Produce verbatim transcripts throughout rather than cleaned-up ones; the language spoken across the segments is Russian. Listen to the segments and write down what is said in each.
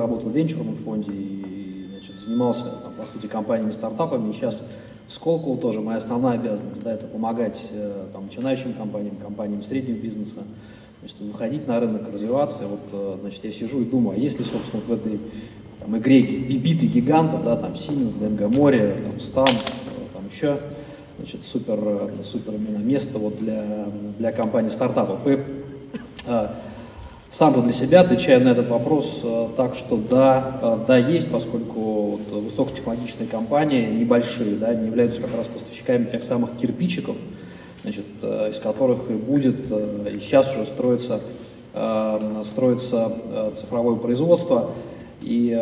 работал в венчурном фонде и, значит, занимался, там, по сути, компаниями, стартапами. И сейчас в Сколково тоже моя основная обязанность, да, это помогать там, начинающим компаниям, компаниям среднего бизнеса, значит, выходить на рынок, развиваться. Вот, значит, я сижу и думаю, а если, собственно, вот в этой там, игре бибиты гигантов, да, там Сименс, Дэнгомори, там Стамп, там еще, значит, супер, супер именно место вот для, для компаний стартапов. И сам для себя отвечаю на этот вопрос так, что да, да, есть, поскольку вот высокотехнологичные компании, небольшие, да, они являются как раз поставщиками тех самых кирпичиков, значит, из которых и будет, и сейчас уже строится, строится цифровое производство. И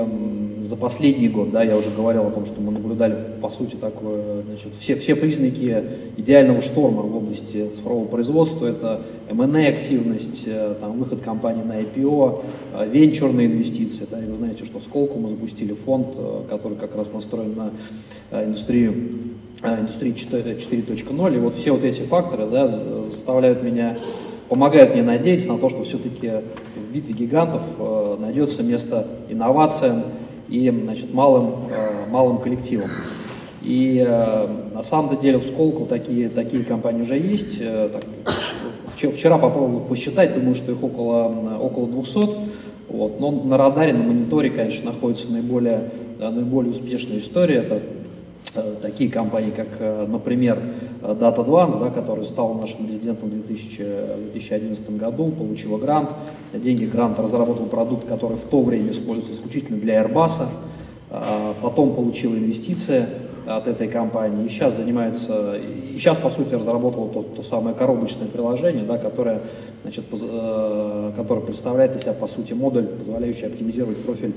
за последний год, да, я уже говорил о том, что мы наблюдали, по сути, такое, значит, все, все признаки идеального шторма в области цифрового производства. Это эм энд эй активность, там, выход компании на ай пи о, венчурные инвестиции. Да, и вы знаете, что в Сколково мы запустили фонд, который как раз настроен на индустрию, индустрию четыре точка ноль. И вот все вот эти факторы, да, заставляют меня, помогают мне надеяться на то, что все-таки в битве гигантов э, найдется место инновациям и, значит, малым, э, малым коллективам. И э, на самом деле в Сколково такие, такие компании уже есть. Э, так, вчера, вчера попробовал посчитать, думаю, что их около, около двухсот. Вот. Но на радаре, на мониторе, конечно, находятся наиболее, да, наиболее успешные истории. Это такие компании, как, например, Data Advance, да, который стал нашим резидентом в две тысячи одиннадцатом году, получила грант. Деньги гранта разработал продукт, который в то время использовался исключительно для Airbus. Потом получил инвестиции от этой компании. И сейчас занимается, и сейчас, по сути, разработал то, то самое коробочное приложение, да, которое, значит, которое представляет из себя, по сути, модуль, позволяющий оптимизировать профиль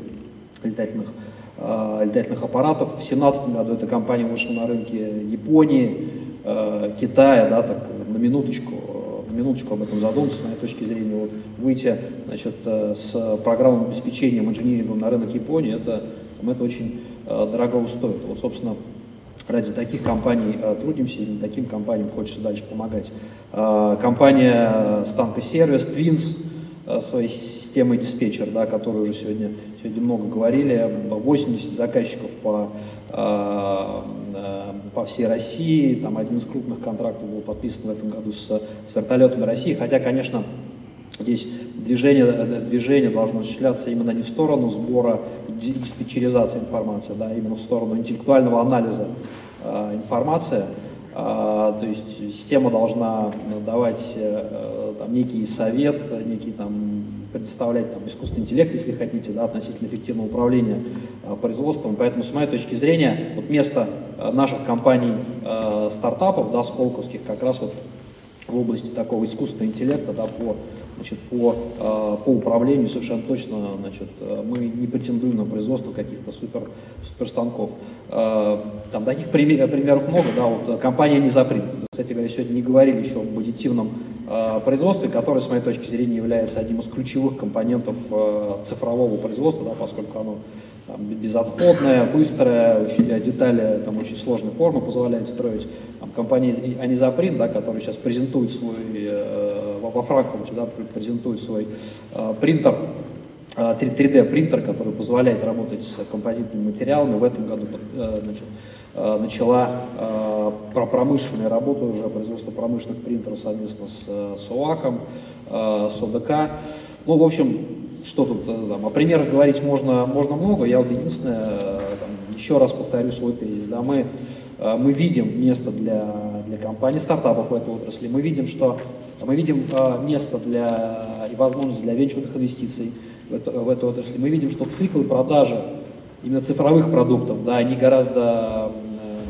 летательных летательных аппаратов. В две тысячи семнадцатом году эта компания вышла на рынки Японии, Китая, да, так на минуточку, на минуточку об этом задуматься, с моей точки зрения, вот выйти, значит, с программным обеспечением, инжинирингом на рынок Японии, это, это очень дорого стоит. Вот, собственно, ради таких компаний трудимся, и таким компаниям хочется дальше помогать. Компания Станко-Сервис Твинс, своей системой диспетчер, да, о которой уже сегодня, сегодня много говорили, восемьдесят заказчиков по, э, по всей России, там один из крупных контрактов был подписан в этом году с, с Вертолетами России, хотя, конечно, здесь движение, движение должно осуществляться именно не в сторону сбора и диспетчеризации информации, да, именно в сторону интеллектуального анализа э, информации. А, то есть система должна давать э, там, некий совет, некий, там, предоставлять там, искусственный интеллект, если хотите, да, относительно эффективного управления э, производством. Поэтому, с моей точки зрения, вот место наших компаний э, стартапов, да, сколковских, как раз вот в области такого искусственного интеллекта, да, по, значит, по, э, по управлению совершенно точно, значит, мы не претендуем на производство каких-то супер, супер станков. Э, там таких пример, примеров много, да, вот компания «Анизопринт». Кстати говоря, сегодня не говорили еще об аддитивном э, производстве, которое, с моей точки зрения, является одним из ключевых компонентов э, цифрового производства, да, поскольку оно там, безотходное, быстрое, очень, детали там, очень сложной формы позволяет строить. Там, компания «Анизопринт», да, которая сейчас презентует свой, э, во Франкфурте, да, презентует свой э, принтер, э, три дэ принтер, который позволяет работать с композитными материалами. В этом году э, значит, э, начала э, промышленную работу, уже производство промышленных принтеров совместно с, с ОАКом, э, с ОДК. Ну, в общем, что тут, там, о примерах говорить можно, можно много. Я вот единственное, там, еще раз повторю свой тезис. Да, мы, мы видим место для, для компаний стартапов в этой отрасли. Мы видим, что, мы видим место для, и возможность для венчурных инвестиций в, это, в этой отрасли. Мы видим, что циклы продажи именно цифровых продуктов, да, они гораздо,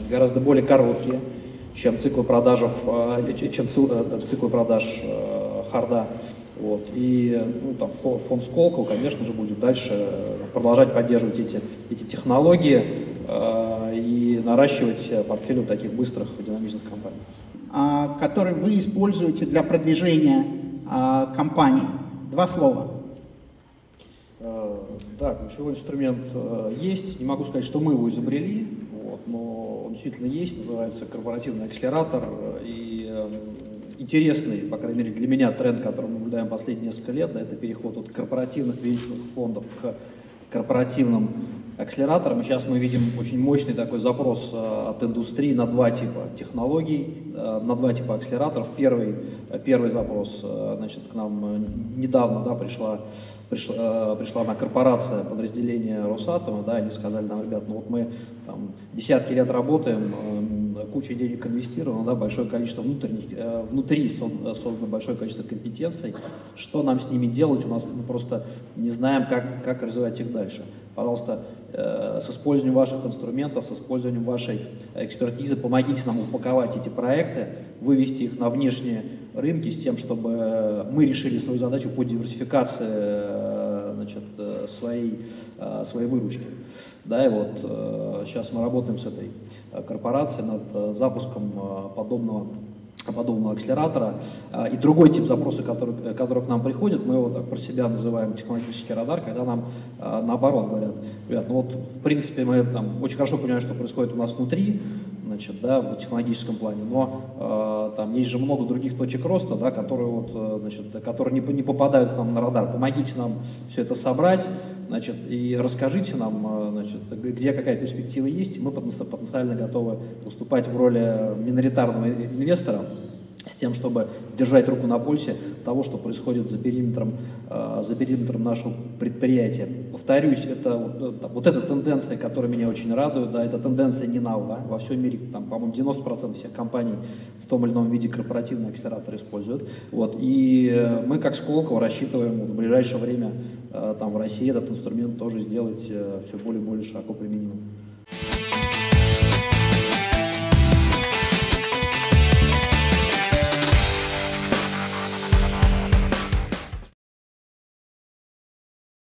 гораздо более короткие, чем циклы продаж, чем циклы продаж харда. Вот. И, ну, там, фонд Сколково, конечно же, будет дальше продолжать поддерживать эти, эти технологии э, и наращивать портфель у таких быстрых и динамичных компаний. А, которые вы используете для продвижения а, компаний. Два слова. Э, да, ключевой инструмент э, есть. Не могу сказать, что мы его изобрели, вот, но он действительно есть. Называется корпоративный акселератор. И, э, интересный, по крайней мере, для меня тренд, который мы наблюдаем последние несколько лет, да, это переход от корпоративных венчурных фондов к корпоративным акселераторам. Сейчас мы видим очень мощный такой запрос от индустрии на два типа технологий, на два типа акселераторов. Первый, первый запрос, значит, к нам недавно да, пришла, пришла, пришла на корпорация подразделение Росатома, да, они сказали нам: ребят, ну вот мы там десятки лет работаем, куча денег инвестировано, да, большое количество внутренних, внутри создано большое количество компетенций, что нам с ними делать, у нас мы просто не знаем, как, как развивать их дальше. Пожалуйста, с использованием ваших инструментов, с использованием вашей экспертизы, помогите нам упаковать эти проекты, вывести их на внешние рынки с тем, чтобы мы решили свою задачу по диверсификации, значит, своей, своей выручки. Да, и вот сейчас мы работаем с этой корпорацией над запуском подобного, подобного акселератора. И другой тип запроса, который, который к нам приходит, мы его так про себя называем технологический радар, когда нам наоборот говорят: ребят, ну вот в принципе мы там очень хорошо понимаем, что происходит у нас внутри, значит, да, в технологическом плане, но э, там есть же много других точек роста, да, которые, вот, значит, которые не, не попадают к нам на радар. Помогите нам все это собрать, значит, и расскажите нам, значит, где какая перспектива есть. Мы потенциально готовы выступать в роли миноритарного инвестора с тем, чтобы держать руку на пульсе того, что происходит за периметром, э, за периметром нашего предприятия. Повторюсь, это вот, вот эта тенденция, которая меня очень радует, да, это тенденция не нова. Во всем мире, там, по-моему, девяносто процентов всех компаний в том или ином виде корпоративные акселераторы используют. Вот. И э, мы, как Сколково, рассчитываем вот, в ближайшее время э, там, в России этот инструмент тоже сделать э, все более и более широко применимым.